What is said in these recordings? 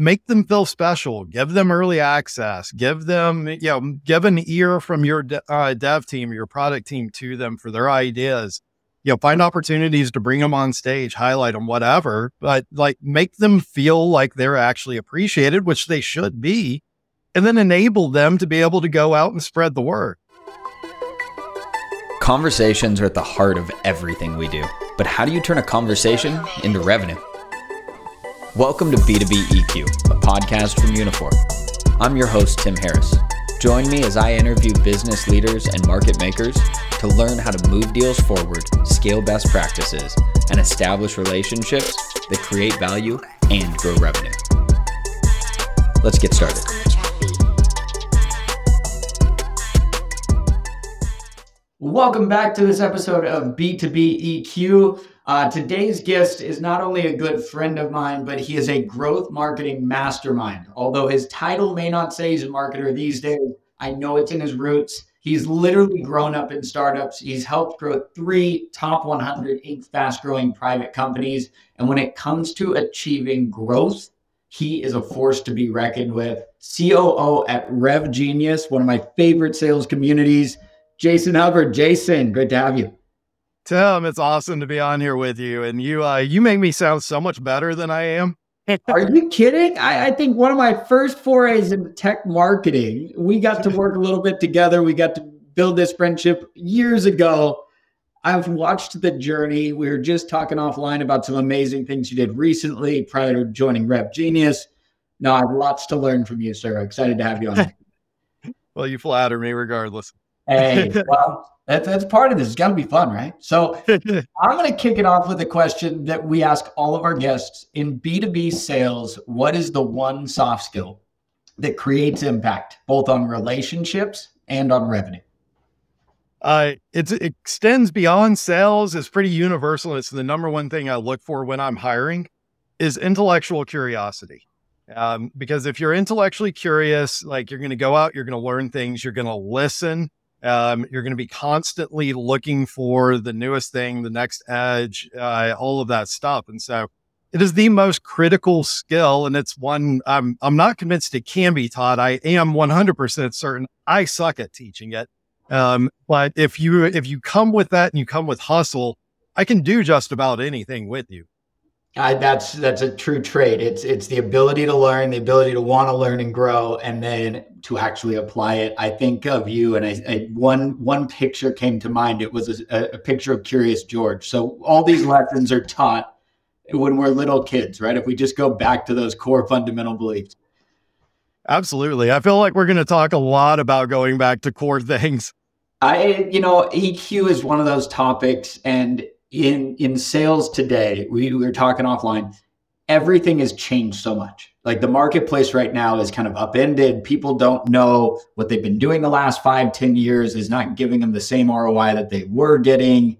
make them feel special, give them early access, give them, you know, give an ear from your dev team, your product team to them for their ideas, you know, find opportunities to bring them on stage, highlight them, whatever, but like make them feel like they're actually appreciated, which they should be, and then enable them to be able to go out and spread the word. Conversations are at the heart of everything we do, but how do you turn a conversation into revenue? Welcome to B2B EQ, a podcast from Uniform. I'm your host, Tim Harris. Join me as I interview business leaders and market makers to learn how to move deals forward, scale best practices, and establish relationships that create value and grow revenue. Let's get started. Welcome back to this episode of B2B EQ. Today's guest is not only a good friend of mine, but he is a growth marketing mastermind. Although his title may not say he's a marketer these days, I know it's in his roots. He's literally grown up in startups. He's helped grow 3 top 100 Inc. fast-growing private companies. And when it comes to achieving growth, he is a force to be reckoned with. COO at RevGenius, one of my favorite sales communities. Jason Hubbard. Jason, great to have you. Tim, it's awesome to be on here with you, and you make me sound so much better than I am. Are you kidding? I think one of my first forays in tech marketing, we got to work a little bit together. We got to build this friendship years ago. I've watched the journey. We were just talking offline about some amazing things you did recently prior to joining RevGenius. No, I have lots to learn from you, sir. Excited to have you on. Well, you flatter me regardless. Hey, well, that's part of this. It's got to be fun, right? So I'm going to kick it off with a question that we ask all of our guests. In B2B sales, what is the one soft skill that creates impact, both on relationships and on revenue? It extends beyond sales. It's pretty universal. It's the number one thing I look for when I'm hiring is intellectual curiosity. Because if you're intellectually curious, like you're going to go out, you're going to learn things, you're going to listen. You're going to be constantly looking for the newest thing, the next edge, all of that stuff. And so it is the most critical skill. And it's one I'm not convinced it can be taught. I am 100% certain I suck at teaching it. But if you come with that and you come with hustle, I can do just about anything with you. That's a true trait. It's the ability to learn, the ability to want to learn and grow, and then to actually apply it. I think of you, and one picture came to mind. It was a picture of Curious George. So all these lessons are taught when we're little kids, right? If we just go back to those core fundamental beliefs. Absolutely. I feel like we're going to talk a lot about going back to core things. EQ is one of those topics, and in sales today, we were talking offline, everything has changed so much. Like the marketplace right now is kind of upended. People don't know what they've been doing the last 5-10 years is not giving them the same ROI that they were getting.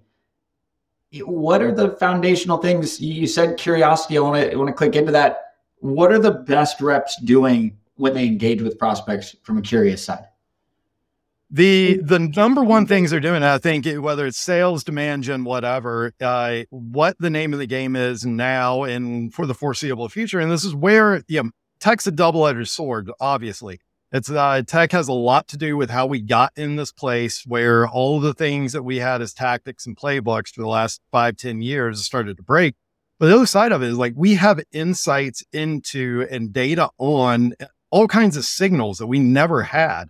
What are the foundational things? You said curiosity. I want to click into that. What are the best reps doing when they engage with prospects from a curious side? The number one things they're doing, I think, whether it's sales, demand gen, whatever, what the name of the game is now and for the foreseeable future. And this is where tech's a double-edged sword, obviously. It's tech has a lot to do with how we got in this place where all the things that we had as tactics and playbooks for the last 5-10 years started to break. But the other side of it is like we have insights into and data on all kinds of signals that we never had.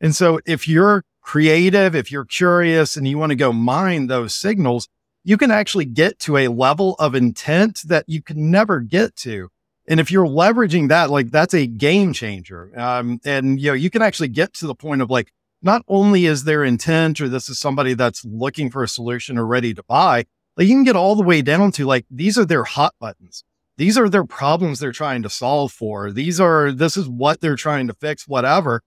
And so if you're creative, if you're curious and you want to go mine those signals, you can actually get to a level of intent that you can never get to. And if you're leveraging that, like that's a game changer. And you can actually get to the point of like, not only is there intent or this is somebody that's looking for a solution or ready to buy, but you can get all the way down to like, these are their hot buttons. These are their problems they're trying to solve for. This is what they're trying to fix, whatever.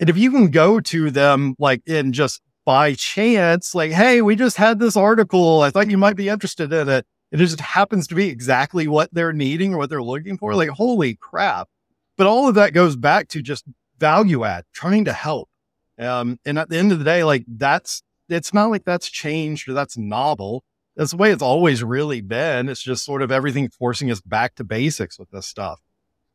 And if you can go to them like in just by chance, like, hey, we just had this article. I thought you might be interested in it. It just happens to be exactly what they're needing or what they're looking for. Like, holy crap. But all of that goes back to just value add, trying to help. And at the end of the day, like it's not like that's changed or that's novel. That's the way it's always really been. It's just sort of everything forcing us back to basics with this stuff.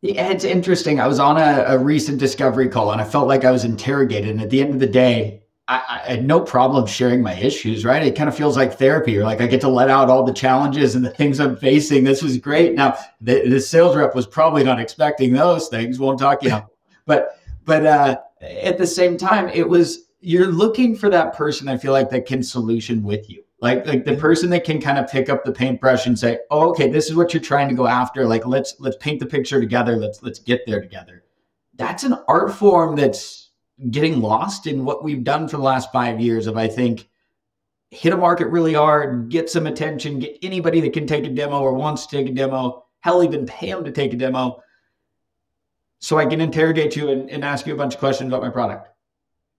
It's interesting. I was on a recent discovery call and I felt like I was interrogated. And at the end of the day, I had no problem sharing my issues, right? It kind of feels like therapy, or like I get to let out all the challenges and the things I'm facing. This was great. Now, the sales rep was probably not expecting those things. Won't talk, you know, but at the same time, it was, you're looking for that person, I feel like, that can solution with you. Like the person that can kind of pick up the paintbrush and say, oh, okay, this is what you're trying to go after. Like, let's paint the picture together. Let's get there together. That's an art form that's getting lost in what we've done for the last 5 years of, I think, hit a market really hard, get some attention, get anybody that can take a demo or wants to take a demo, hell, even pay them to take a demo. So I can interrogate you and ask you a bunch of questions about my product.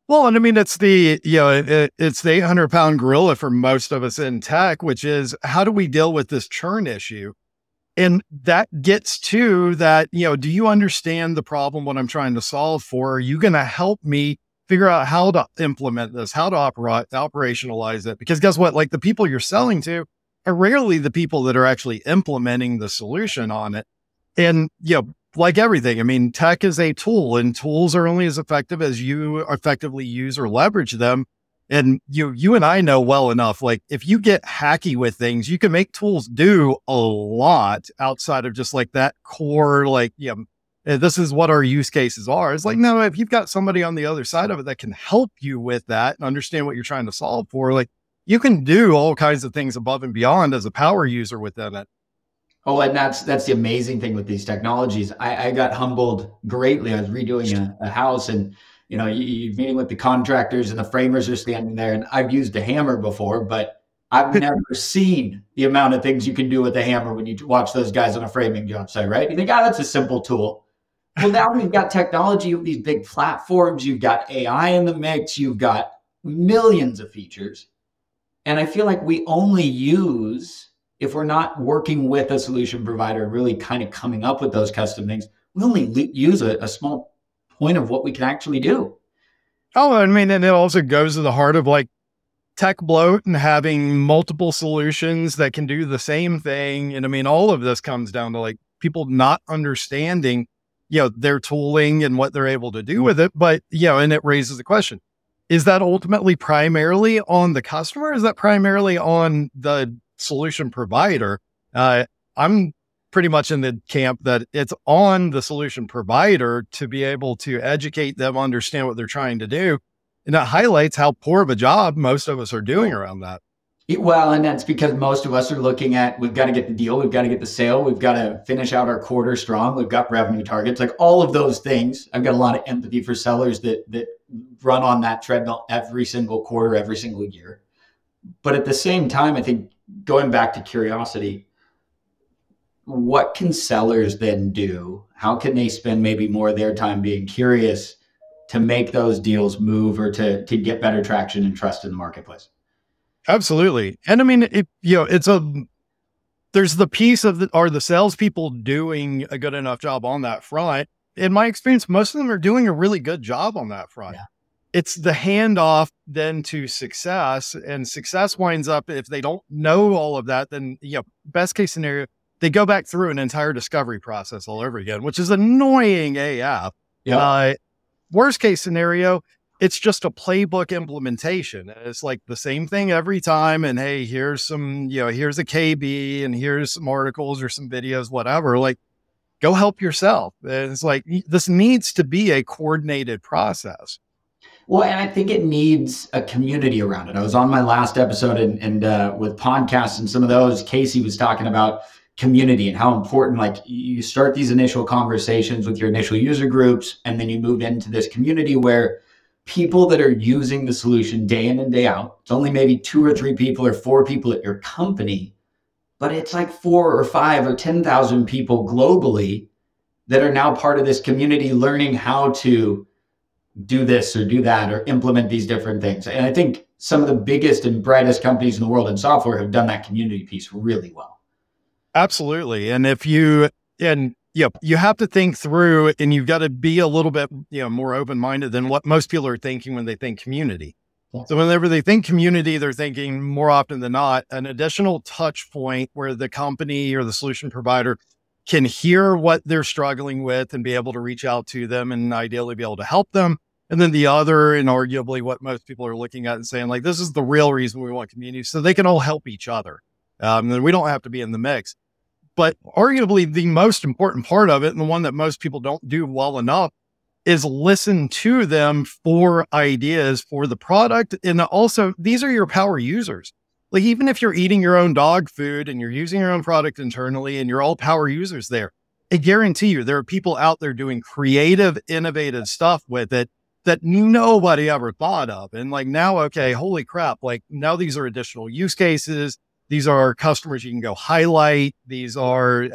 Well, and I mean, it's the, you know, it's the 800-pound gorilla for most of us in tech, which is, how do we deal with this churn issue? And that gets to that, you know, do you understand the problem, what I'm trying to solve for? Are you going to help me figure out how to implement this, how to operationalize it? Because guess what? Like, the people you're selling to are rarely the people that are actually implementing the solution on it. And, you know, like everything, I mean, tech is a tool, and tools are only as effective as you effectively use or leverage them. And you and I know well enough, like, if you get hacky with things, you can make tools do a lot outside of just like that core, like, you know, this is what our use cases are. It's like, no, if you've got somebody on the other side of it that can help you with that and understand what you're trying to solve for, like, you can do all kinds of things above and beyond as a power user within it. Oh, and that's the amazing thing with these technologies. I got humbled greatly. I was redoing a house, and, you know, you're meeting with the contractors and the framers are standing there, and I've used a hammer before, but I've never seen the amount of things you can do with a hammer when you watch those guys on a framing job site, right? You think, oh, that's a simple tool. Well, now we've got technology, you have these big platforms, you've got AI in the mix, you've got millions of features. And I feel like we only use... if we're not working with a solution provider, really kind of coming up with those custom things, we only use a small point of what we can actually do. Oh, I mean, and it also goes to the heart of, like, tech bloat and having multiple solutions that can do the same thing. And I mean, all of this comes down to, like, people not understanding, you know, their tooling and what they're able to do with it. But, you know, and it raises the question, is that ultimately primarily on the customer? Is that primarily on the solution provider? I'm pretty much in the camp that it's on the solution provider to be able to educate them, understand what they're trying to do. And that highlights how poor of a job most of us are doing around that. Well, and that's because most of us are looking at, we've got to get the deal, we've got to get the sale, we've got to finish out our quarter strong, we've got revenue targets, like all of those things. I've got a lot of empathy for sellers that run on that treadmill every single quarter, every single year. But at the same time, I think, going back to curiosity, what can sellers then do? How can they spend maybe more of their time being curious to make those deals move, or to get better traction and trust in the marketplace? Absolutely. And I mean, there's the piece of are the salespeople doing a good enough job on that front? In my experience, most of them are doing a really good job on that front. Yeah. It's the handoff then to success, and success winds up, if they don't know all of that, then, you know, best case scenario, they go back through an entire discovery process all over again, which is annoying AF. Yeah. Worst case scenario, it's just a playbook implementation. It's like the same thing every time. And hey, here's a KB, and here's some articles or some videos, whatever, like, go help yourself. And it's like, this needs to be a coordinated process. Well, and I think it needs a community around it. I was on my last episode and with podcasts and some of those, Casey was talking about community and how important, like, you start these initial conversations with your initial user groups, and then you move into this community where people that are using the solution day in and day out, it's only maybe 2 or 3 people or 4 people at your company, but it's like 4 or 5 or 10,000 people globally that are now part of this community, learning how to do this or do that or implement these different things. And I think some of the biggest and brightest companies in the world in software have done that community piece really well. Absolutely. And you have to think through, and you've got to be a little bit, you know, more open-minded than what most people are thinking when they think community. Yeah. So whenever they think community, they're thinking more often than not, an additional touch point where the company or the solution provider can hear what they're struggling with and be able to reach out to them and ideally be able to help them. And then the other, and arguably what most people are looking at and saying, like, this is the real reason we want community, so they can all help each other. And we don't have to be in the mix. But arguably the most important part of it, and the one that most people don't do well enough, is listen to them for ideas for the product. And also, these are your power users. Like, even if you're eating your own dog food and you're using your own product internally and you're all power users there, I guarantee you there are people out there doing creative, innovative stuff with it that nobody ever thought of. And like, now, okay, holy crap. Like, now these are additional use cases. These are customers you can go highlight. These are,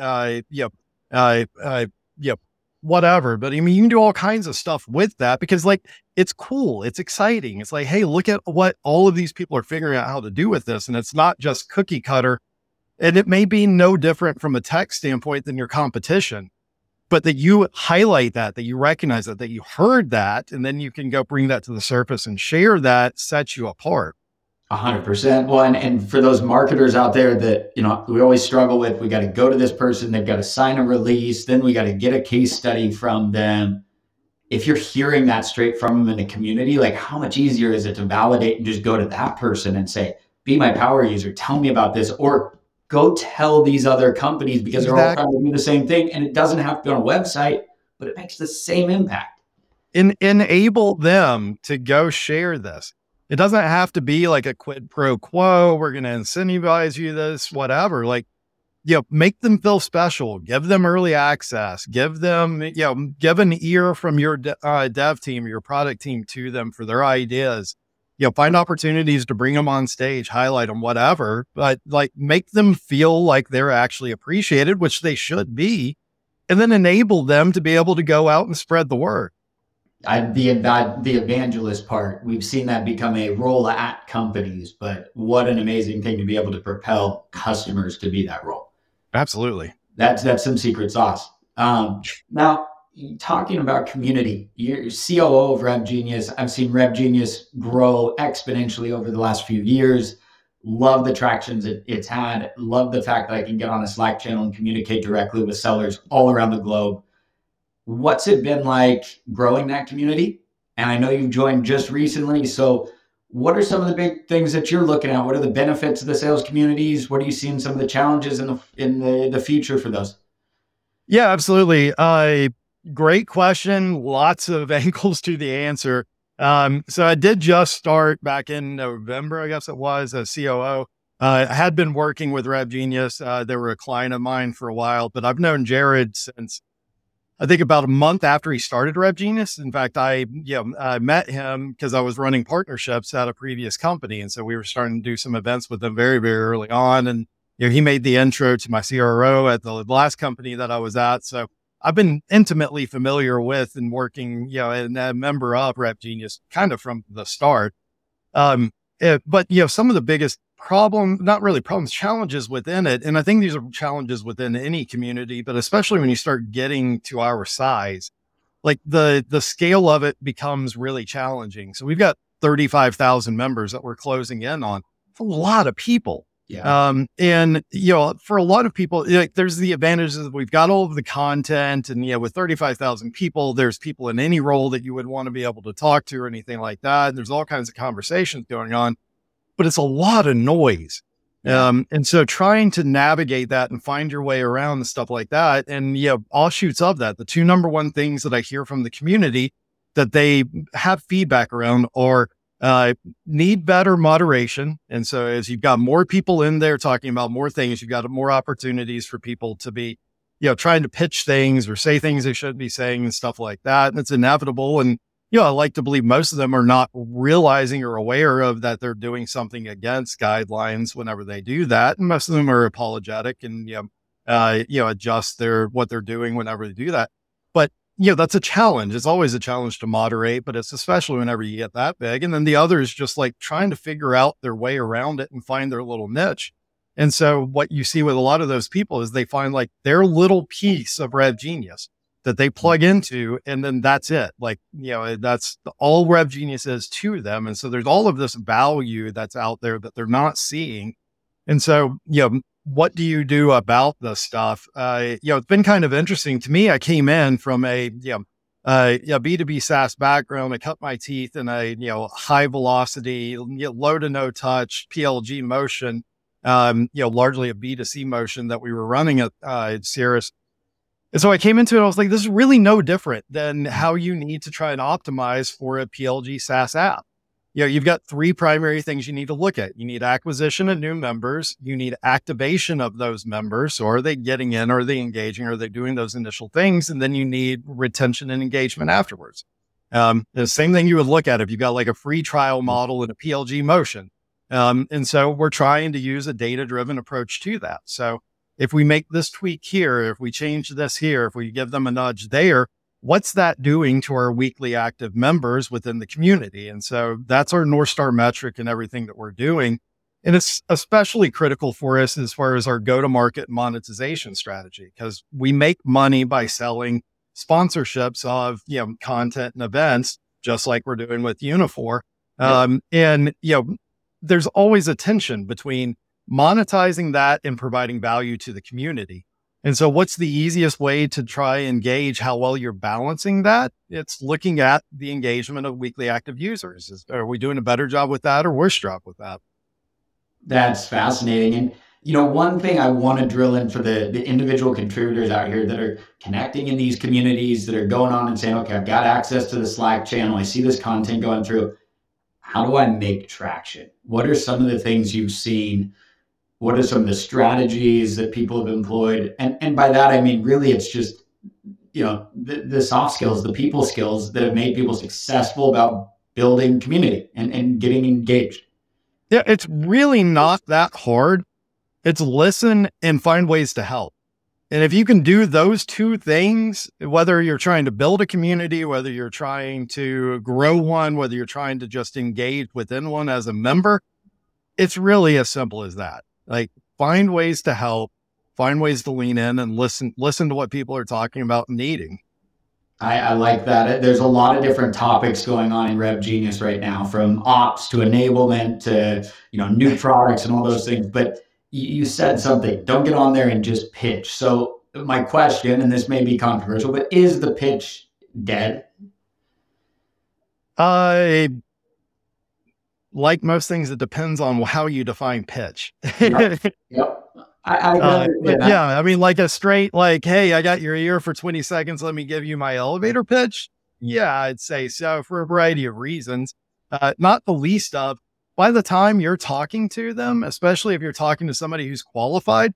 whatever. But I mean, you can do all kinds of stuff with that because, like, it's cool. It's exciting. It's like, hey, look at what all of these people are figuring out how to do with this. And it's not just cookie cutter. And it may be no different from a tech standpoint than your competition, but that you highlight that you recognize that you heard that, and then you can go bring that to the surface and share that, sets you apart. 100%. Well, and for those marketers out there that, you know, we always struggle with, we got to go to this person, they've got to sign a release, then we got to get a case study from them. If you're hearing that straight from them in the community, like, how much easier is it to validate and just go to that person and say, be my power user, tell me about this, or go tell these other companies, because they're all trying to do the same thing. And it doesn't have to be on a website, but it makes the same impact. And enable them to go share this. It doesn't have to be like a quid pro quo. We're going to incentivize you this, whatever. Like, you know, make them feel special. Give them early access. Give them, you know, give an ear from your dev team, your product team to them for their ideas. You know, find opportunities to bring them on stage, highlight them, whatever. But like, make them feel like they're actually appreciated, which they should be, and then enable them to be able to go out and spread the word. The evangelist part, we've seen that become a role at companies, but what an amazing thing to be able to propel customers to be that role. Absolutely. That's some secret sauce. Now, talking about community, you're COO of RevGenius. I've seen RevGenius grow exponentially over the last few years. Love the tractions it's had. Love the fact that I can get on a Slack channel and communicate directly with sellers all around the globe. What's it been like growing that community? And I know you've joined just recently. So what are some of the big things that you're looking at? What are the benefits of the sales communities? What are you seeing some of the challenges in the future for those? Yeah, absolutely. Great question. Lots of angles to the answer. So I did just start back in November, I guess it was, a COO. I had been working with RevGenius. They were a client of mine for a while, but I've known Jared since, I think, about a month after he started RevGenius. In fact, I met him because I was running partnerships at a previous company. And so we were starting to do some events with them very, very early on. And, you know, he made the intro to my CRO at the last company that I was at. So I've been intimately familiar with and working, you know, and a member of RevGenius kind of from the start. But, you know, some of the biggest challenges within it. And I think these are challenges within any community, but especially when you start getting to our size, like the scale of it becomes really challenging. So we've got 35,000 members that we're closing in on. It's a lot of people. Yeah. And, you know, for a lot of people, like, there's the advantages that we've got all of the content, and, you know, with 35,000 people, there's people in any role that you would want to be able to talk to or anything like that. And there's all kinds of conversations going on, but it's a lot of noise. And so trying to navigate that and find your way around and stuff like that. And, you know, offshoots of that, the two number one things that I hear from the community that they have feedback around are need better moderation. And so as you've got more people in there talking about more things, you've got more opportunities for people to be, you know, trying to pitch things or say things they shouldn't be saying and stuff like that. And it's inevitable. And, you know, I like to believe most of them are not realizing or aware of that they're doing something against guidelines whenever they do that. And most of them are apologetic and, you know, adjust what they're doing whenever they do that. But, you know, that's a challenge. It's always a challenge to moderate, but it's especially whenever you get that big. And then the other is just like trying to figure out their way around it and find their little niche. And so what you see with a lot of those people is they find like their little piece of RevGenius that they plug into, and then that's it. Like, you know, that's all RevGenius is to them. And so there's all of this value that's out there that they're not seeing. And so, you know, what do you do about this stuff? It's been kind of interesting to me. I came in from a B2B SaaS background. I cut my teeth in a high velocity, low to no touch PLG motion, largely a B2C motion that we were running at Cirrus. And so I came into it, I was like, this is really no different than how you need to try and optimize for a PLG SaaS app. You've got three primary things you need to look at. You need acquisition of new members. You need activation of those members. So are they getting in? Are they engaging? Are they doing those initial things? And then you need retention and engagement afterwards. The same thing you would look at if you've got like a free trial model and a PLG motion. And so we're trying to use a data-driven approach to that. So if we make this tweak here, if we change this here, if we give them a nudge there, what's that doing to our weekly active members within the community? And so that's our North Star metric and everything that we're doing. And it's especially critical for us as far as our go-to-market monetization strategy, because we make money by selling sponsorships of content and events, just like we're doing with Uniform. There's always a tension between monetizing that and providing value to the community. And so what's the easiest way to try and gauge how well you're balancing that? It's looking at the engagement of weekly active users. Are we doing a better job with that or worse job with that? That's fascinating. And, one thing I want to drill in for the individual contributors out here that are connecting in these communities, that are going on and saying, okay, I've got access to the Slack channel. I see this content going through. How do I make traction? What are some of the things you've seen? What are some of the strategies that people have employed? And by that, I mean, really, it's just, the soft skills, the people skills that have made people successful about building community and getting engaged. Yeah, it's really not that hard. It's listen and find ways to help. And if you can do those two things, whether you're trying to build a community, whether you're trying to grow one, whether you're trying to just engage within one as a member, it's really as simple as that. Like, find ways to help, find ways to lean in and listen to what people are talking about and needing. I like that. There's a lot of different topics going on in RevGenius right now, from ops to enablement to, new products and all those things. But you said something, don't get on there and just pitch. So my question, and this may be controversial, but is the pitch dead? Like most things, it depends on how you define pitch. Yep. I mean, like a straight, hey, I got your ear for 20 seconds. Let me give you my elevator pitch. Yeah, I'd say so for a variety of reasons. Not the least of, by the time you're talking to them, especially if you're talking to somebody who's qualified,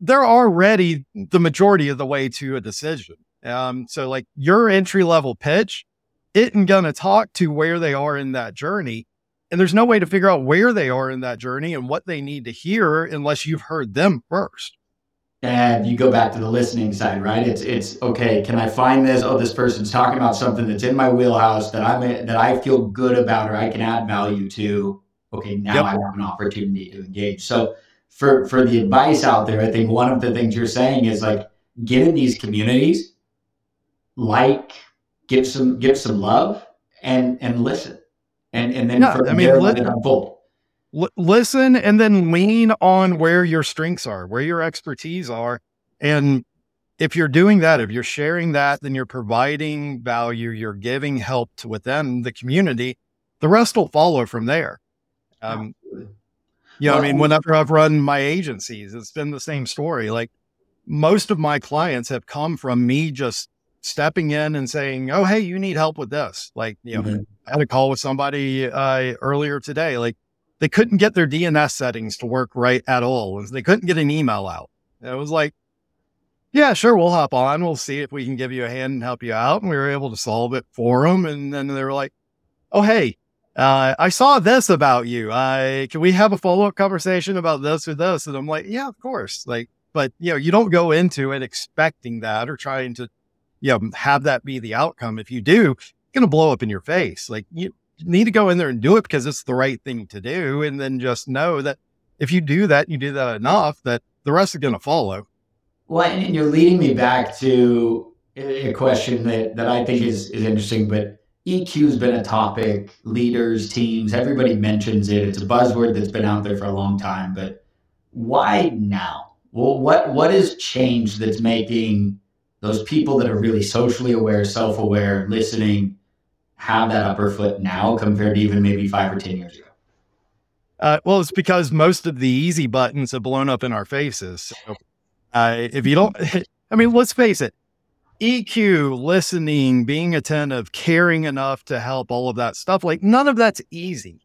they're already the majority of the way to a decision. So like your entry-level pitch isn't going to talk to where they are in that journey. And there's no way to figure out where they are in that journey and what they need to hear unless you've heard them first. And you go back to the listening side, right? It's okay, can I find this? Oh, this person's talking about something that's in my wheelhouse that I feel good about or I can add value to. Okay, now I have an opportunity to engage. So for the advice out there, I think one of the things you're saying is get in these communities, give some love and listen. Listen and then lean on where your strengths are, where your expertise are. And if you're doing that, if you're sharing that, then you're providing value, you're giving help to within the community. The rest will follow from there. Whenever I've run my agencies, it's been the same story. Most of my clients have come from me just stepping in and saying, oh, hey, you need help with this. I had a call with somebody earlier today. They couldn't get their DNS settings to work right at all. They couldn't get an email out. And it was yeah, sure, we'll hop on. We'll see if we can give you a hand and help you out. And we were able to solve it for them. And then they were oh, hey, I saw this about you. Can we have a follow-up conversation about this or this? And I'm yeah, of course. But you don't go into it expecting that or trying to have that be the outcome. If you do, it's going to blow up in your face. You need to go in there and do it because it's the right thing to do. And then just know that if you do that, you do that enough that the rest is going to follow. Well, and you're leading me back to a question that I think is interesting, but EQ has been a topic, leaders, teams, everybody mentions it. It's a buzzword that's been out there for a long time, but why now? well, what is change that's making those people that are really socially aware, self-aware, listening, have that upper foot now compared to even maybe 5 or 10 years ago? Well, it's because most of the easy buttons have blown up in our faces. So, if you don't, I mean, let's face it, EQ, listening, being attentive, caring enough to help, all of that stuff, like none of that's easy.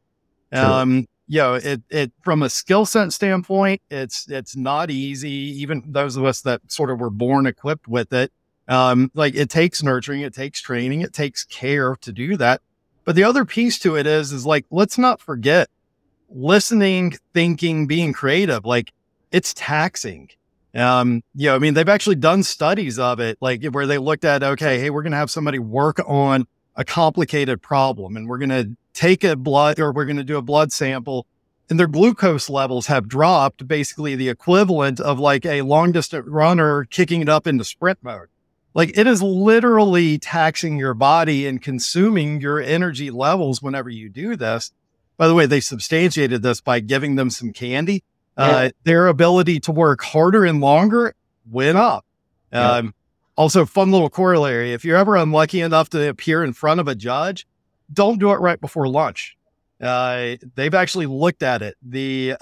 Sure. You know, it from a skill set standpoint, it's not easy. Even those of us that sort of were born equipped with it, like it takes nurturing, it takes training, it takes care to do that. But the other piece to it is like, let's not forget listening, thinking, being creative, like it's taxing. You know, I mean, they've actually done studies of it, like where they looked at, okay, hey, we're going to have somebody work on a complicated problem and we're going to take a blood, or we're going to do a blood sample, and their glucose levels have dropped basically the equivalent of like a long distance runner kicking it up into sprint mode. Like it is literally taxing your body and consuming your energy levels whenever you do this. By the way, they substantiated this by giving them some candy. Yeah. Their ability to work harder and longer went up. Yeah. Also, fun little corollary. If you're ever unlucky enough to appear in front of a judge, don't do it right before lunch. They've actually looked at it. The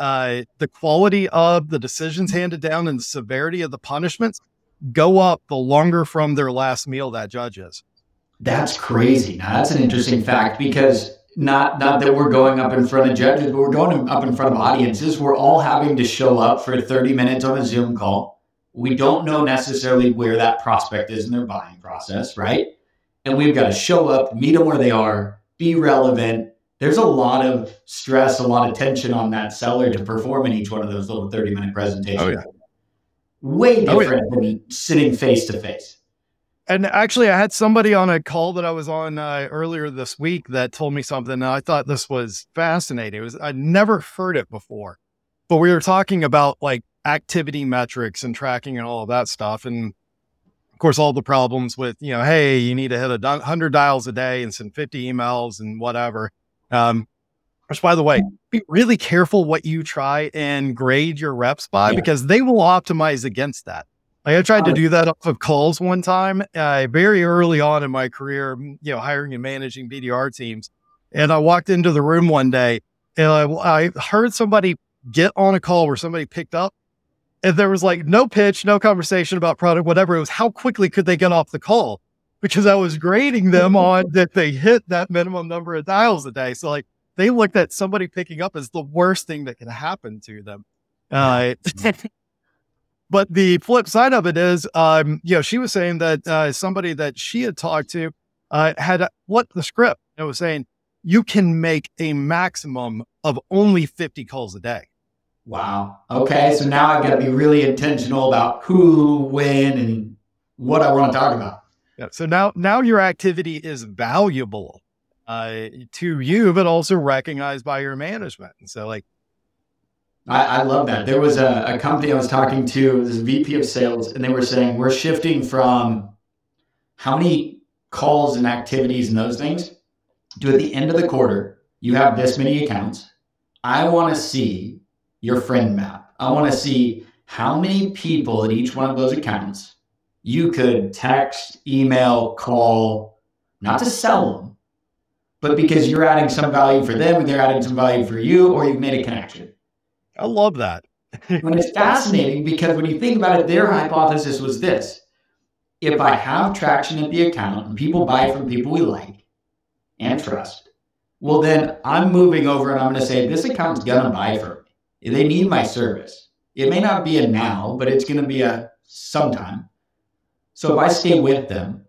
quality of the decisions handed down and the severity of the punishments go up the longer from their last meal that judge is. That's crazy. Now, that's an interesting fact, because not that we're going up in front of judges, but we're going up in front of audiences. We're all having to show up for 30 minutes on a Zoom call. We don't know necessarily where that prospect is in their buying process, right? And we've got to show up, meet them where they are, be relevant. There's a lot of stress, a lot of tension on that seller to perform in each one of those little 30-minute presentations. Oh, yeah. Way different than sitting face-to-face. And actually, I had somebody on a call that I was on earlier this week that told me something, and I thought this was fascinating. I'd never heard it before, but we were talking about like activity metrics and tracking and all of that stuff. And of course, all the problems with, you know, hey, you need to hit 100 dials a day and send 50 emails and whatever. Which, by the way, be really careful what you try and grade your reps by, because they will optimize against that. Like I tried to do that off of calls one time, very early on in my career, you know, hiring and managing BDR teams. And I walked into the room one day and I heard somebody get on a call where somebody picked up. If there was like no pitch, no conversation about product, whatever it was, how quickly could they get off the call? Because I was grading them on that they hit that minimum number of dials a day. So like they looked at somebody picking up as the worst thing that can happen to them. But the flip side of it is, you know, she was saying that somebody that she had talked to had flipped the script and was saying, you can make a maximum of only 50 calls a day. Wow. Okay. So now I've got to be really intentional about who, when, and what I want to talk about. Yeah. So now your activity is valuable to you, but also recognized by your management. And so like, I love that. There was a company I was talking to, this VP of sales, and they were saying, we're shifting from how many calls and activities and those things to at the end of the quarter, you have this many accounts. I want to see your friend map. I want to see how many people at each one of those accounts you could text, email, call, not to sell them, but because you're adding some value for them and they're adding some value for you, or you've made a connection. I love that. And it's fascinating because when you think about it, their hypothesis was this: if I have traction at the account and people buy from people we like and trust, well, then I'm moving over and I'm going to say, this account's going to buy from me. They need my service. It may not be a now, but it's going to be a sometime. So if I stay with them,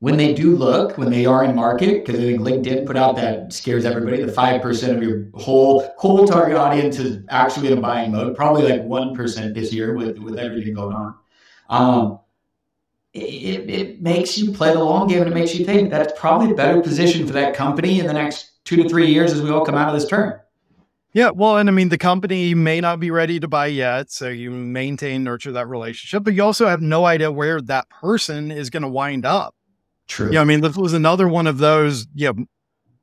when they do look, when they are in market, because I think LinkedIn put out that scares everybody, the 5% of your whole target audience is actually in a buying mode, probably like 1% this year with everything going on. It makes you play the long game, and it makes you think that's probably a better position for that company in the next 2 to 3 years as we all come out of this term. Yeah. Well, and I mean, the company may not be ready to buy yet. So you maintain, nurture that relationship, but you also have no idea where that person is going to wind up. True. Yeah. You know, I mean, this was another one of those, you know,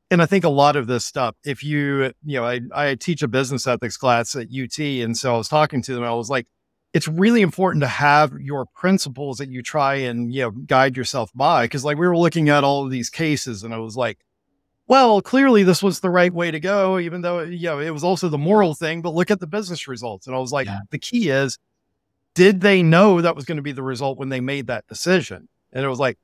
and I think a lot of this stuff, if you know, I teach a business ethics class at UT. And so I was talking to them. I was like, it's really important to have your principles that you try and, you know, guide yourself by. Cause like we were looking at all of these cases and I was like, well, clearly this was the right way to go, even though, you know, it was also the moral thing, but look at the business results. And I was like, the key is, did they know that was going to be the result when they made that decision? And it was like,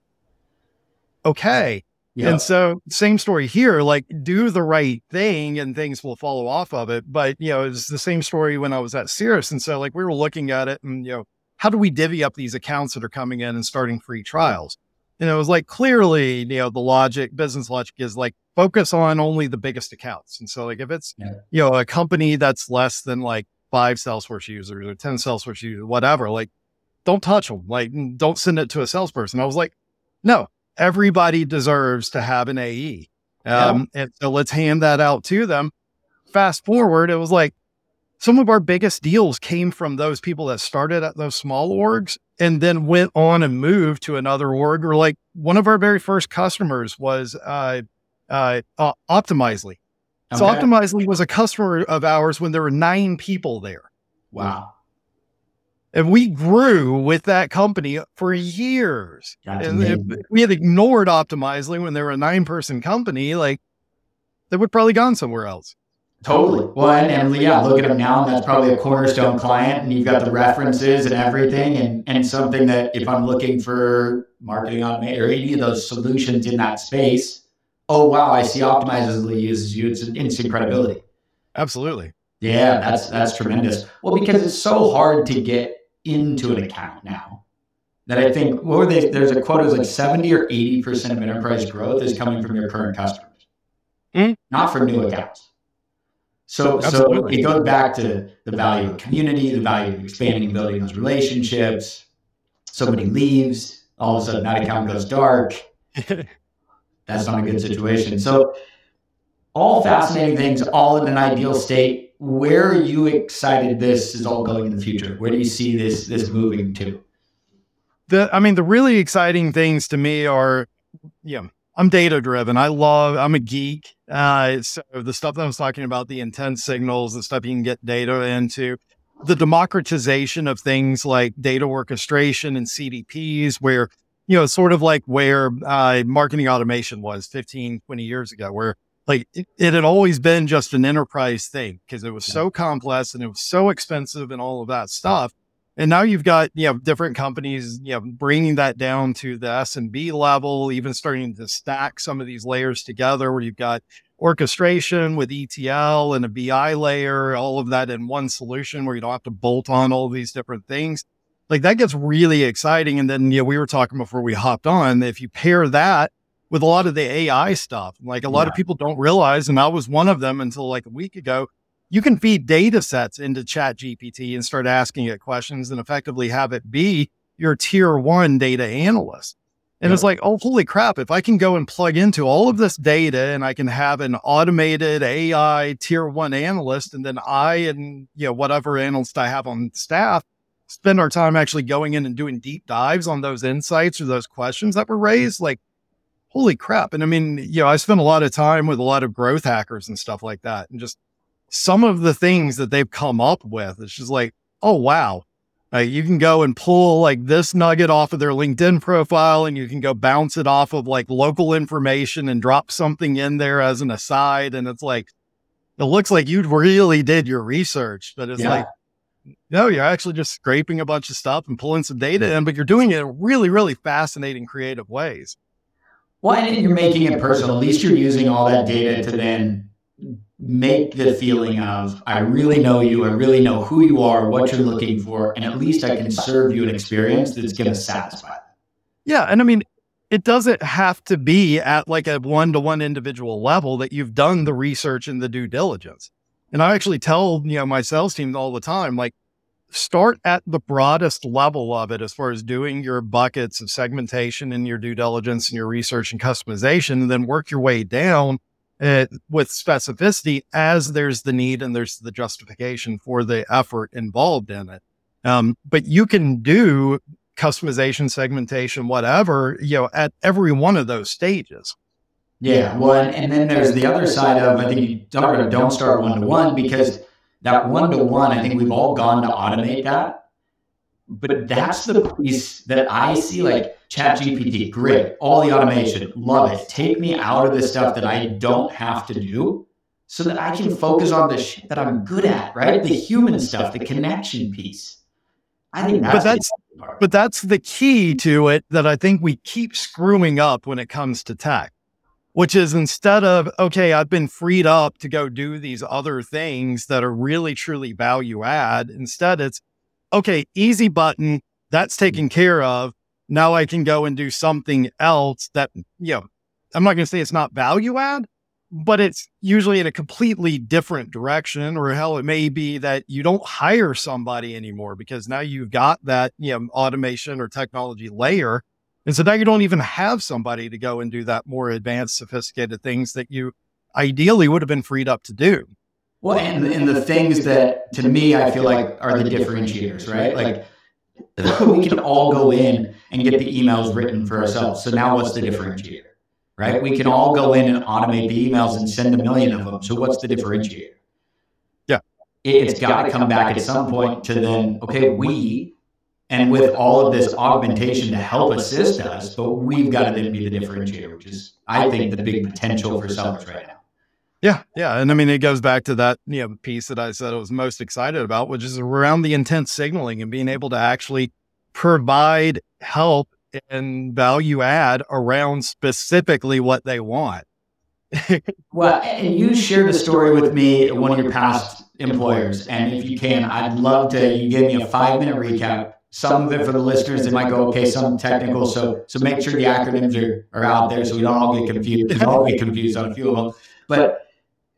okay. Yeah. And so same story here, like do the right thing and things will follow off of it. But, you know, it's the same story when I was at Cirrus. And so like we were looking at it and, you know, how do we divvy up these accounts that are coming in and starting free trials? And it was like, clearly, you know, the logic, business logic is like focus on only the biggest accounts. And so like, if it's, you know, a company that's less than like 5 Salesforce users or 10 Salesforce users, whatever, like don't touch them. Like don't send it to a salesperson. I was like, no. Everybody deserves to have an AE. And so let's hand that out to them. Fast forward, it was like some of our biggest deals came from those people that started at those small orgs and then went on and moved to another org. Or like one of our very first customers was Optimizely. Okay. So Optimizely was a customer of ours when there were 9 people there. Wow. And we grew with that company for years. And we had ignored Optimizely when they were a 9-person company, like they would probably gone somewhere else. Totally. Well, and yeah, look at them now. And that's probably a cornerstone client. And you've got the references and everything. And something that if I'm looking for marketing automation or any of those solutions in that space, oh, wow, I see Optimizely uses you. It's instant credibility. Absolutely. Yeah, that's tremendous. Well, because it's so hard to get into an account now that I think there's a quote, it was like 70 or 80% of enterprise growth is coming from your current customers, not from new accounts. So it goes back to the value of community, the value of expanding and building those relationships. Somebody leaves, all of a sudden that account goes dark. That's not a good situation. So all fascinating things, all in an ideal state. Where are you excited this is all going in the future? Where do you see this moving to? The really exciting things to me are, you know, I'm data-driven. I'm a geek. So the stuff that I was talking about, the intent signals, the stuff you can get data into, the democratization of things like data orchestration and CDPs, where, you know, sort of like where marketing automation was 15, 20 years ago, where like it had always been just an enterprise thing because it was so complex and it was so expensive and all of that stuff. And now you've got, you know, different companies, you know, bringing that down to the S&B level, even starting to stack some of these layers together where you've got orchestration with ETL and a BI layer, all of that in one solution where you don't have to bolt on all these different things. Like that gets really exciting. And then, you know, we were talking before we hopped on, if you pair that with a lot of the AI stuff, like a lot of people don't realize, and I was one of them until like a week ago, you can feed data sets into ChatGPT and start asking it questions and effectively have it be your tier 1 data analyst. And it's like, oh, holy crap. If I can go and plug into all of this data and I can have an automated AI tier 1 analyst, and then I and, you know, whatever analyst I have on staff spend our time actually going in and doing deep dives on those insights or those questions that were raised, like, holy crap. And I mean, you know, I spent a lot of time with a lot of growth hackers and stuff like that. And just some of the things that they've come up with, it's just like, oh, wow. You can go and pull like this nugget off of their LinkedIn profile and you can go bounce it off of like local information and drop something in there as an aside. And it's like, it looks like you really did your research, but it's like, no, you're actually just scraping a bunch of stuff and pulling some data in, but you're doing it in really, really fascinating, creative ways. Well, and you're making it personal. At least you're using all that data to then make the feeling of, I really know you, I really know who you are, what you're looking for, and at least I can serve you an experience that's going to satisfy them. Yeah, and I mean, it doesn't have to be at like a one-to-one individual level that you've done the research and the due diligence. And I actually tell, you know, my sales team all the time, like, start at the broadest level of it as far as doing your buckets of segmentation and your due diligence and your research and customization, and then work your way down with specificity as there's the need and there's the justification for the effort involved in it. But you can do customization, segmentation, whatever, you know, at every one of those stages. Yeah. Well, and then there's the other side of, I think you don't start one-to-one because that one-to-one, I think we've all gone to automate that. But that's the piece that I see, like ChatGPT, great, all the automation, love it. Take me out of the stuff that I don't have to do so that I can focus on the shit that I'm good at, right? The human stuff, the connection piece. I think that's the key to it that I think we keep screwing up when it comes to tech, which is instead of, okay, I've been freed up to go do these other things that are really, truly value add. Instead, it's, okay, easy button, that's taken care of. Now I can go and do something else that, you know, I'm not going to say it's not value add, but it's usually in a completely different direction. Or hell, it may be that you don't hire somebody anymore because now you've got that, you know, automation or technology layer. And so now you don't even have somebody to go and do that more advanced, sophisticated things that you ideally would have been freed up to do. Well, and the things that to me, I feel like are the differentiators, right? Like we can all go in and get the emails written for ourselves. So now what's the differentiator? Right? We can all go in and automate the emails and send 1 million of them. So what's the differentiator? Yeah. It's got to come back at some point to then, okay, we, and with all of this augmentation to help assist us, but we've got to then be the differentiator, which is, I think, the big potential for sellers right now. Yeah. Yeah. And I mean, it goes back to that, you know, piece that I said I was most excited about, which is around the intent signaling and being able to actually provide help and value add around specifically what they want. Well, and you shared the story with me at one of your past employers. And if you can, I'd love to, you gave me a 5-minute recap. Some of it for the listeners, they might go, okay, some technical. So make sure the acronyms are out there so we don't all get confused. We all get confused on a few of them. But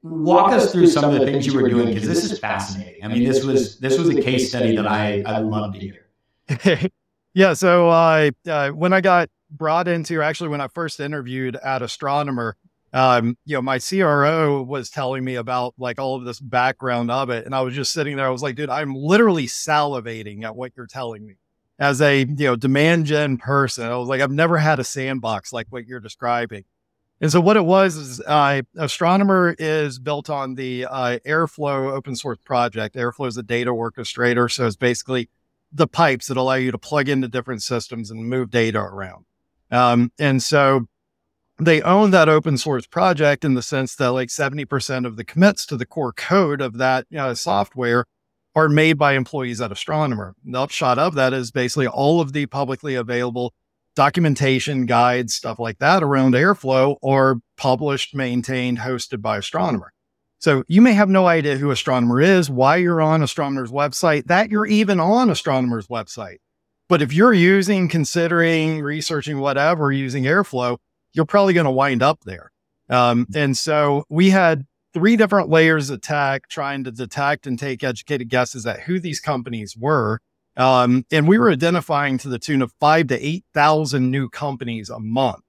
walk us through some of the things you were doing, because this is fascinating. I mean, this was a case study that I love to hear. Yeah. So when I got brought into, actually, when I first interviewed at Astronomer, you know, my CRO was telling me about like all of this background of it. And I was just sitting there. I was like, dude, I'm literally salivating at what you're telling me as a, you know, demand gen person. I was like, I've never had a sandbox like what you're describing. And so what it was is Astronomer is built on the Airflow open source project. Airflow is a data orchestrator. So it's basically the pipes that allow you to plug into different systems and move data around. And so they own that open source project in the sense that like 70% of the commits to the core code of that software are made by employees at Astronomer. And the upshot of that is basically all of the publicly available documentation, guides, stuff like that around Airflow are published, maintained, hosted by Astronomer. So you may have no idea who Astronomer is, why you're on Astronomer's website, that you're even on Astronomer's website. But if you're using, considering, researching, whatever, using Airflow, you're probably going to wind up there. And so we had 3 different layers of tech trying to detect and take educated guesses at who these companies were. And we were identifying to the tune of 5,000 to 8,000 new companies a month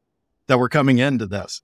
that were coming into this.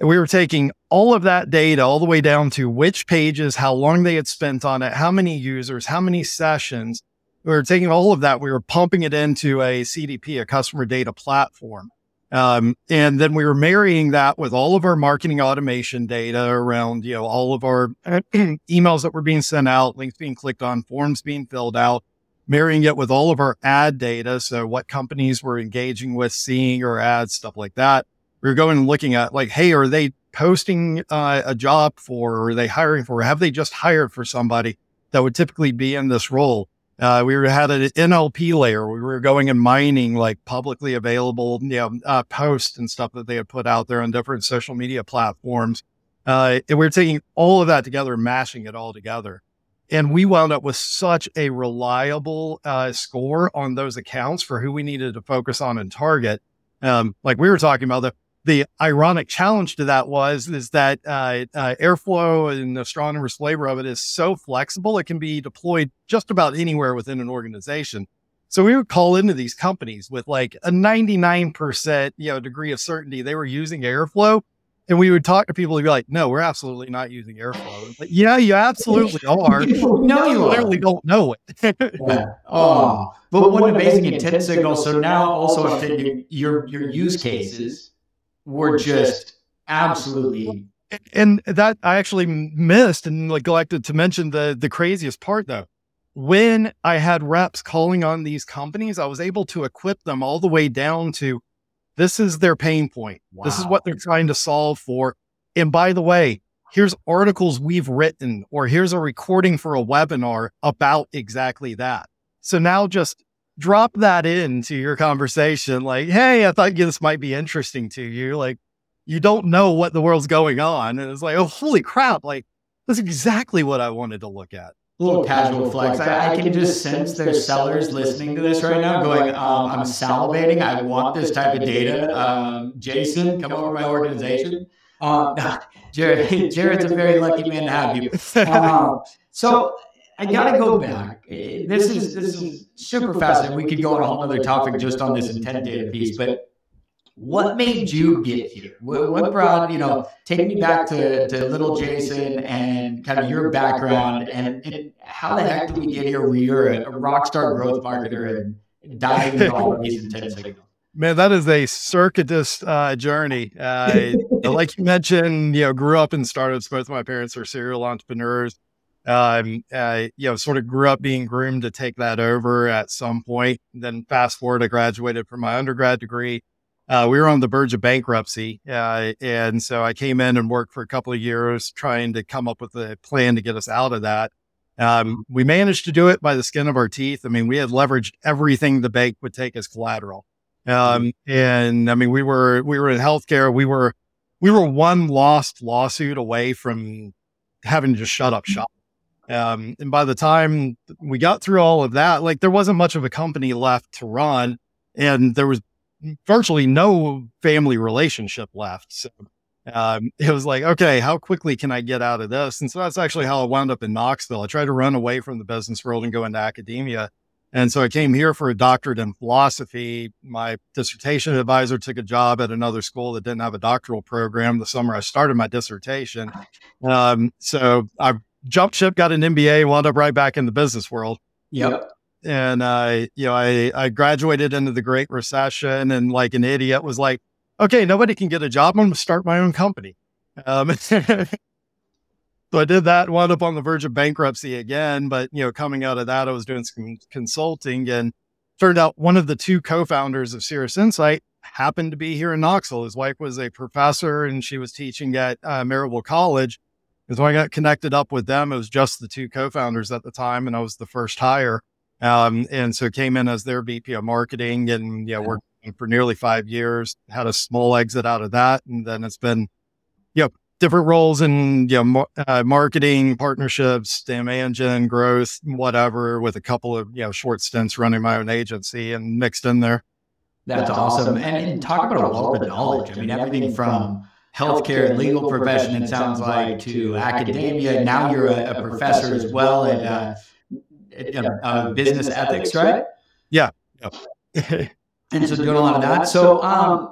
And we were taking all of that data all the way down to which pages, how long they had spent on it, how many users, how many sessions. We were taking all of that. We were pumping it into a CDP, a customer data platform. And then we were marrying that with all of our marketing automation data around, you know, all of our emails that were being sent out, links being clicked on, forms being filled out, marrying it with all of our ad data. So what companies were engaging with, seeing our ads, stuff like that. We were going and looking at like, hey, are they posting a job for, or are they hiring for, or have they just hired for somebody that would typically be in this role? We had an NLP layer. We were going and mining like publicly available, you know, posts and stuff that they had put out there on different social media platforms. And we were taking all of that together, mashing it all together. And we wound up with such a reliable score on those accounts for who we needed to focus on and target. Like we were talking about, the ironic challenge to that is that Airflow and Astronomer's flavor of it is so flexible, it can be deployed just about anywhere within an organization. So we would call into these companies with like a 99%, you know, degree of certainty they were using Airflow. And we would talk to people who'd be like, no, we're absolutely not using Airflow. Like, yeah, you absolutely are. No, you literally don't know it. Yeah. Oh, but what an amazing intent signal. So now also your use cases were just absolutely. And that I actually missed and neglected to mention the craziest part though. when I had reps calling on these companies, I was able to equip them all the way down to this is their pain point. Wow. This is what they're trying to solve for. And by the way, here's articles we've written, or here's a recording for a webinar about exactly that. So now just drop that into your conversation. Like, hey, I thought this might be interesting to you. Like, you don't know what the world's going on. And it's like, oh, holy crap. Like, that's exactly what I wanted to look at. A little casual flex. I can just sense there's sellers listening to this right now going, I'm salivating. I want this type of data. Jason, come over to my organization. Jared's a very lucky man to have you. So I got to go back. This is super fascinating. We could go on a whole other topic just on this intent data piece, but what made you get here? What brought, take me back to little Jason and kind of your background and how the heck did we get here where you're a rock star growth marketer and diving into all of these intent signals? Man, that is a circuitous journey. Like you mentioned, grew up in startups. Both my parents are serial entrepreneurs. Sort of grew up being groomed to take that over at some point. Then fast forward, I graduated from my undergrad degree. We were on the verge of bankruptcy. And so I came in and worked for a couple of years trying to come up with a plan to get us out of that. We managed to do it by the skin of our teeth. I mean, we had leveraged everything the bank would take as collateral. We were in healthcare. We were one lost lawsuit away from having to just shut up shop. And by the time we got through all of that, like there wasn't much of a company left to run and there was virtually no family relationship left. So it was like, okay, how quickly can I get out of this? And so that's actually how I wound up in Knoxville. I tried to run away from the business world and go into academia. And so I came here for a doctorate in philosophy. My dissertation advisor took a job at another school that didn't have a doctoral program the summer I started my dissertation. So I jumped ship, got an MBA, wound up right back in the business world. Yep. And I graduated into the Great Recession and like an idiot was like, okay, nobody can get a job. I'm going to start my own company. So I did that, wound up on the verge of bankruptcy again. But, coming out of that, I was doing some consulting and turned out one of the two co-founders of Cirrus Insight happened to be here in Knoxville. His wife was a professor and she was teaching at Maribel College. And so I got connected up with them. It was just the two co-founders at the time and I was the first hire. And so came in as their VP of marketing and worked for nearly 5 years, had a small exit out of that. And then it's been, different roles in marketing, partnerships, demand gen, growth, whatever, with a couple of short stints running my own agency and mixed in there. That's awesome. And talk about a wealth of knowledge. I mean, everything from healthcare and legal profession, it sounds like, to academia. Now you're a professor as well and business ethics, right? Yeah. And so doing a lot of that. So,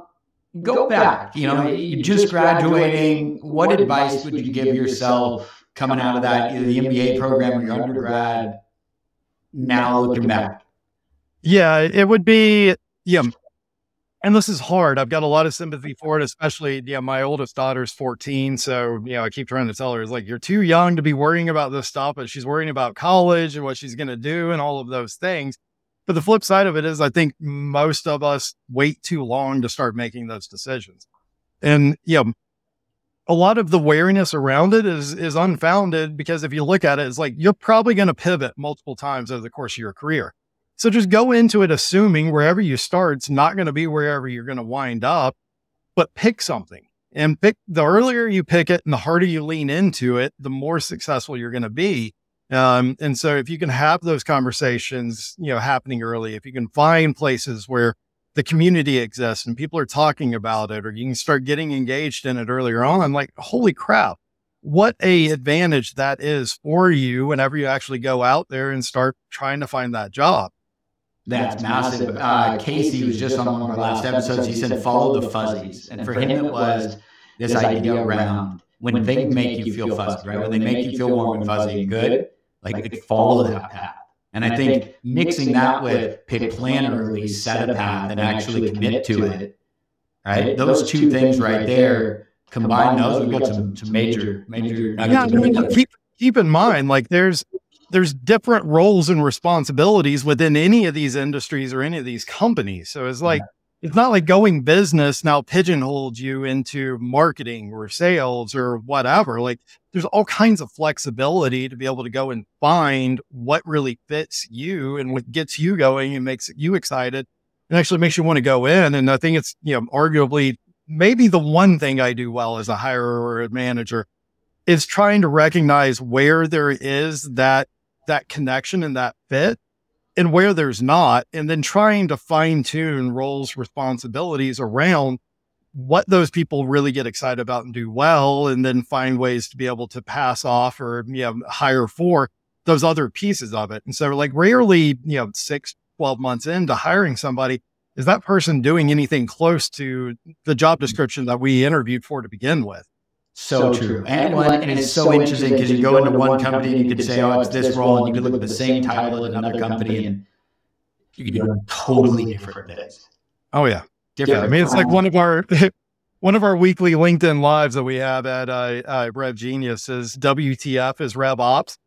go back, you're just graduating. What advice would you give yourself coming out of that, either the MBA program or your undergrad, now looking back? Yeah, it would be, and this is hard. I've got a lot of sympathy for it, especially, my oldest daughter's 14. So, I keep trying to tell her, it's like, you're too young to be worrying about this stuff, but she's worrying about college and what she's going to do and all of those things. But the flip side of it is I think most of us wait too long to start making those decisions. And, a lot of the wariness around it is unfounded because if you look at it, it's like, you're probably going to pivot multiple times over the course of your career. So just go into it, assuming wherever you start, it's not going to be wherever you're going to wind up, but pick something and pick the earlier you pick it and the harder you lean into it, the more successful you're going to be. And so if you can have those conversations, happening early, if you can find places where the community exists and people are talking about it, or you can start getting engaged in it earlier on, I'm like, holy crap, what a advantage that is for you whenever you actually go out there and start trying to find that job. That's massive. Casey was just on one of our last episodes. He said, follow the fuzzies. And for him, it was this idea around when things make you feel fuzzy, right? When they make you feel warm and fuzzy and good, like follow that path. And I think mixing that with pick, plan early, set a path, and actually commit to it, right? Those two things right there, combine those, we've got some major. Keep in mind, like there's there's different roles and responsibilities within any of these industries or any of these companies. So it's like, it's not like going business now pigeonholed you into marketing or sales or whatever. Like there's all kinds of flexibility to be able to go and find what really fits you and what gets you going and makes you excited and actually makes you want to go in. And I think it's, you know, arguably maybe the one thing I do well as a hirer or a manager is trying to recognize where there is that connection and that fit, and where there's not, and then trying to fine tune roles, responsibilities around what those people really get excited about and do well, and then find ways to be able to pass off or, you know, hire for those other pieces of it. And so like rarely, you know, 6-12 months into hiring somebody, is that person doing anything close to the job description that we interviewed for to begin with? So true. And it's so interesting because you go into one company and you could say, oh, it's this role, and you could look at the same title at another company and you could do totally different things. Oh, yeah. Different. Yeah. I mean, it's like one of our weekly LinkedIn lives that we have at RevGenius is WTF is RevOps.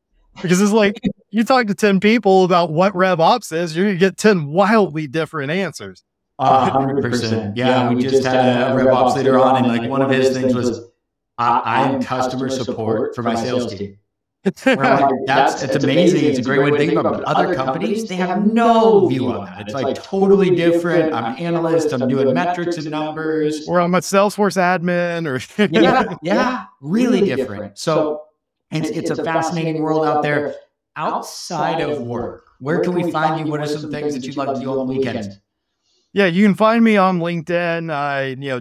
Because it's like you talk to 10 people about what RevOps is, you're going to get 10 wildly different answers. 100%. Yeah, we just had a RevOps leader on, and like one of his things was, I'm customer support for my sales team. It's amazing. It's a great way to think about it. But other companies, they have no view on that. It's like totally different. I'm an analyst. I'm doing metrics and numbers. Or I'm a Salesforce admin. Or yeah, really different. So it's a fascinating world out there. Outside of work, where can we find you? What are some things that you'd like to do on the weekends? Yeah, you can find me on LinkedIn.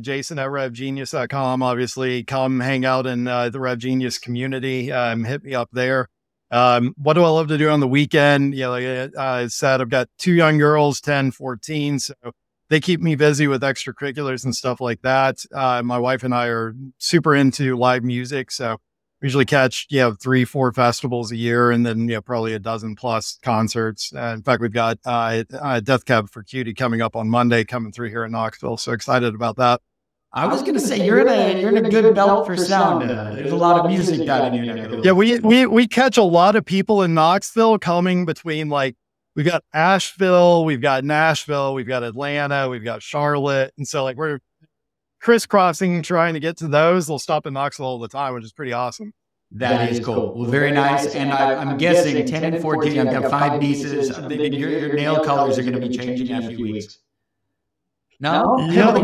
Jason at RevGenius.com. Obviously, come hang out in the RevGenius community. Hit me up there. What do I love to do on the weekend? Yeah, like I said, I've got 2 young girls, 10, 14. So they keep me busy with extracurriculars and stuff like that. My wife and I are super into live music. So we usually catch, 3-4 festivals a year, and then, probably a dozen plus concerts. In fact, we've got Death Cab for Cutie coming up on Monday, coming through here in Knoxville. So excited about that. I was going to say, you're in a good belt for sound. There's a lot of music down in here. Yeah, we catch a lot of people in Knoxville coming between, like, we've got Asheville, we've got Nashville, we've got Atlanta, we've got Charlotte. And so, like, we're crisscrossing, trying to get to those. They'll stop in Knoxville all the time, which is pretty awesome. That is cool. Well, very nice. And I'm guessing 10 and 14, I've got 5 nieces. I'm thinking your nail colors are going to be changing in a few weeks. No? Yeah,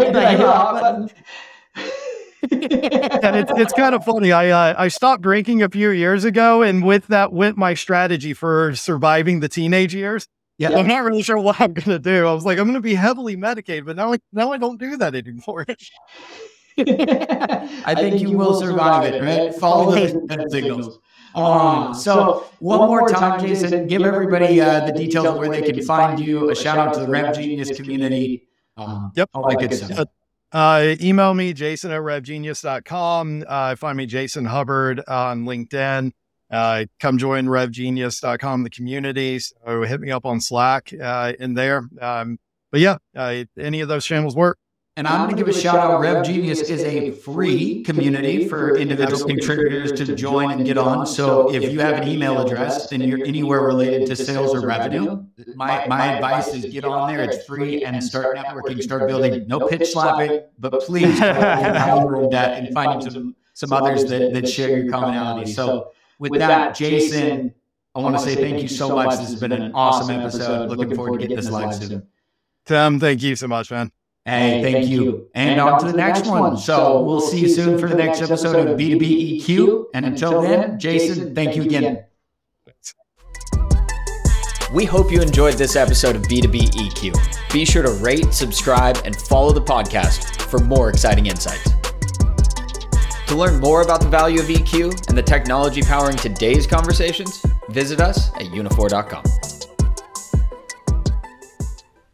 it's kind of funny. I stopped drinking a few years ago, and with that went my strategy for surviving the teenage years. Yeah, I'm not really sure what I'm going to do. I was like, I'm going to be heavily medicated, but now I don't do that anymore. I think you will survive it, right? Follow the signals. So one more time, Jason, give everybody the details of where they can find you. A shout out to the RevGenius community. All that good stuff. Email me, Jason at RevGenius.com. Find me, Jason Hubbard, on LinkedIn. Come join RevGenius.com, the community. So hit me up on Slack in there. Any of those channels work. And I'm going to give a shout out. RevGenius is a free community for individual contributors to join and get on. So if you have an email address and you're anywhere related to sales or revenue, my advice is get on there. It's free, and start networking, start building. No pitch slapping, but please that and find some others that share your commonality. So with that, Jason, I want to say thank you so much. This has been an awesome episode. Looking forward to getting this live soon. Tim, thank you so much, man. Hey, thank you. And on to the next one. So we'll see you soon for the next episode of B2B EQ. And until then, Jason, thank you again. We hope you enjoyed this episode of B2B EQ. Be sure to rate, subscribe, and follow the podcast for more exciting insights. To learn more about the value of EQ and the technology powering today's conversations, visit us at unifor.com.